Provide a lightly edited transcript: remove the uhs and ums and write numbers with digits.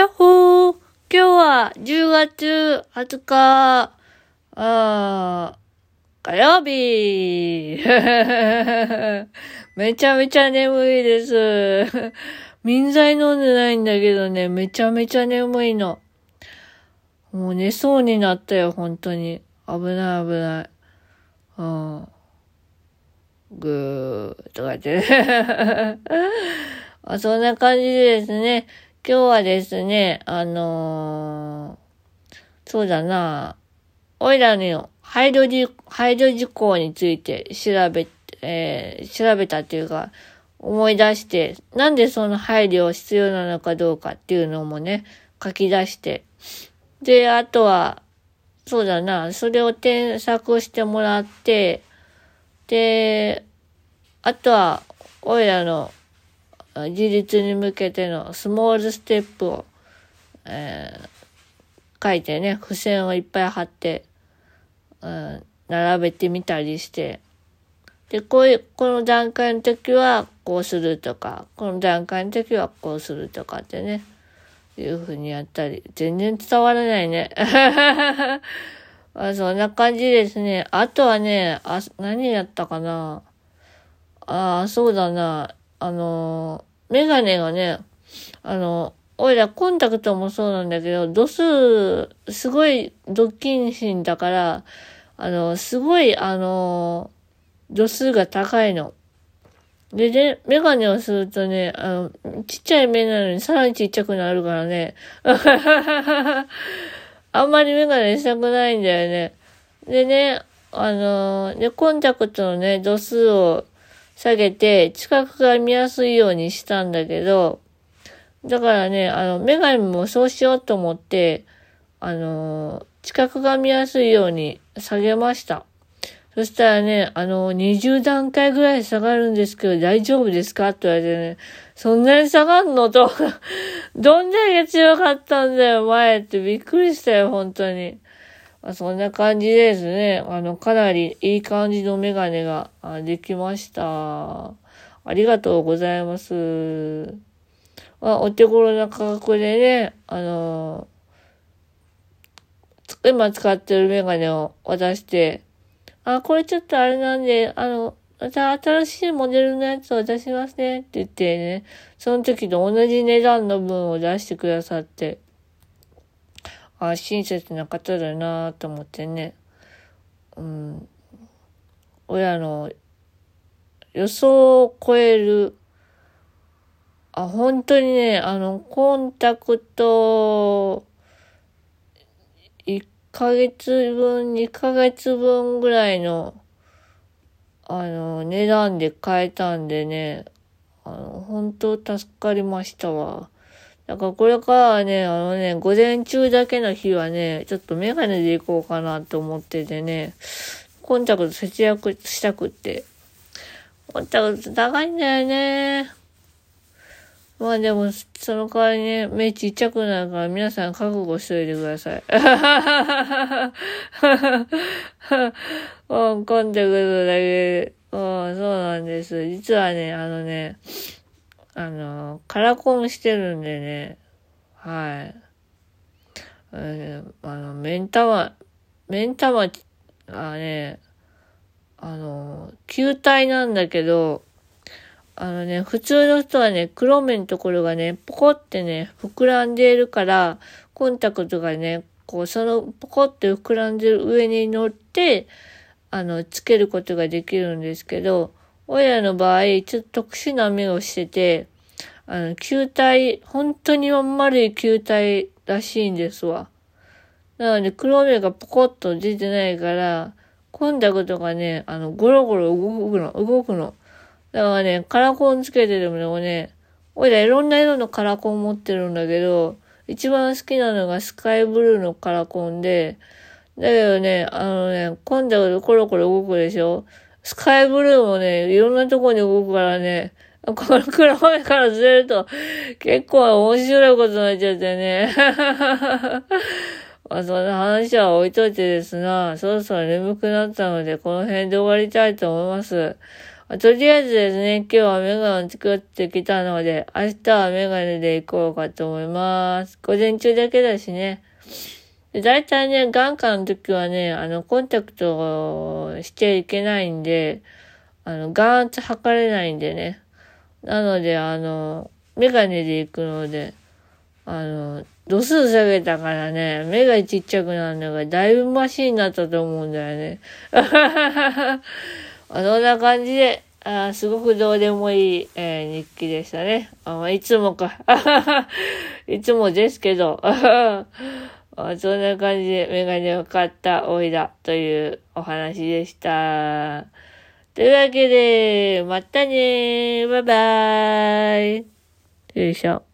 やっほー、今日は10月20日、火曜日めちゃめちゃ眠いです。眠剤飲んでないんだけどね、めちゃめちゃ眠いの。もう寝そうになったよ、本当に。危ない危ない。ぐーっとかってねあ。そんな感じでですね、今日はですね、そうだな、オイラの排除事項について調べたというか、思い出して、なんでその配慮を必要なのかどうかっていうのもね、書き出して。で、あとは、そうだな、それを添削してもらって、で、あとは、オイラの自立に向けてのスモールステップを、書いてね、付箋をいっぱい貼って、並べてみたりして、で、この段階の時はこうするとか、この段階の時はこうするとかってね、いう風にやったり、全然伝わらないね。そんな感じですね。あとはね、何やったかな。そうだな。メガネがね、おいらコンタクトもそうなんだけど、度数、すごいドッキンシンだから、すごい、度数が高いの。でね、メガネをするとね、ちっちゃい目なのにさらにちっちゃくなるからね。あんまりメガネしたくないんだよね。でね、で、コンタクトのね、度数を下げて、近くが見やすいようにしたんだけど、だからね、メガネもそうしようと思って、近くが見やすいように下げました。そしたらね、20段階ぐらい下がるんですけど、大丈夫ですかって言われてね、そんなに下がんのと、どんだけ強かったんだよ、前ってびっくりしたよ、本当に。まあ、そんな感じですね。かなりいい感じのメガネができました。ありがとうございます。まあ、お手頃な価格でね、今使ってるメガネを渡して、これちょっとあれなんで、また新しいモデルのやつを出しますねって言ってね、その時と同じ値段の分を出してくださって、親切な方だなぁと思ってね、親の予想を超える、本当にね、コンタクト、1ヶ月分、2ヶ月分ぐらいの、値段で買えたんでね、本当助かりましたわ。だからこれからはね、午前中だけの日はね、ちょっとメガネで行こうかなと思っててね、コンタクト節約したくって。コンタクト高いんだよね。まあでも、その代わりね、目ちっちゃくなるから皆さん覚悟しといてください。コンタクトだけ、そうなんです。実はね、カラコンしてるんでね、はい。目ん玉がね、球体なんだけど、普通の人はね、黒目のところがね、ポコってね、膨らんでいるから、コンタクトがね、こう、そのポコって膨らんでる上に乗って、つけることができるんですけど、親の場合、ちょっと特殊な目をしてて、球体、本当にまん丸い球体らしいんですわ。なので、黒目がポコッと出てないから、コンタクトがね、ゴロゴロ動くの。だからね、カラコンつけてでもね、おいらいろんな色のカラコン持ってるんだけど、一番好きなのがスカイブルーのカラコンで、だけどね、コンタクトコロコロ動くでしょ？スカイブルーもね、いろんなとこに動くからね、この黒目からずれると、結構面白いことになっちゃってね。まあ、そんな話は置いといてですな、そろそろ眠くなったので、この辺で終わりたいと思います。とりあえずですね、今日はメガネを作ってきたので、明日はメガネで行こうかと思います。午前中だけだしね。だいたいね、眼科の時はね、コンタクトをしていけないんで、眼圧測れないんでね。なので、メガネで行くので、度数下げたからね、目がちっちゃくなるのがだいぶマシになったと思うんだよね。そんな感じで、すごくどうでもいい、日記でしたね。いつもか。いつもですけど。そんな感じでメガネを買ったおいだというお話でした。というわけで、またねー。バイバーイ。よいしょ。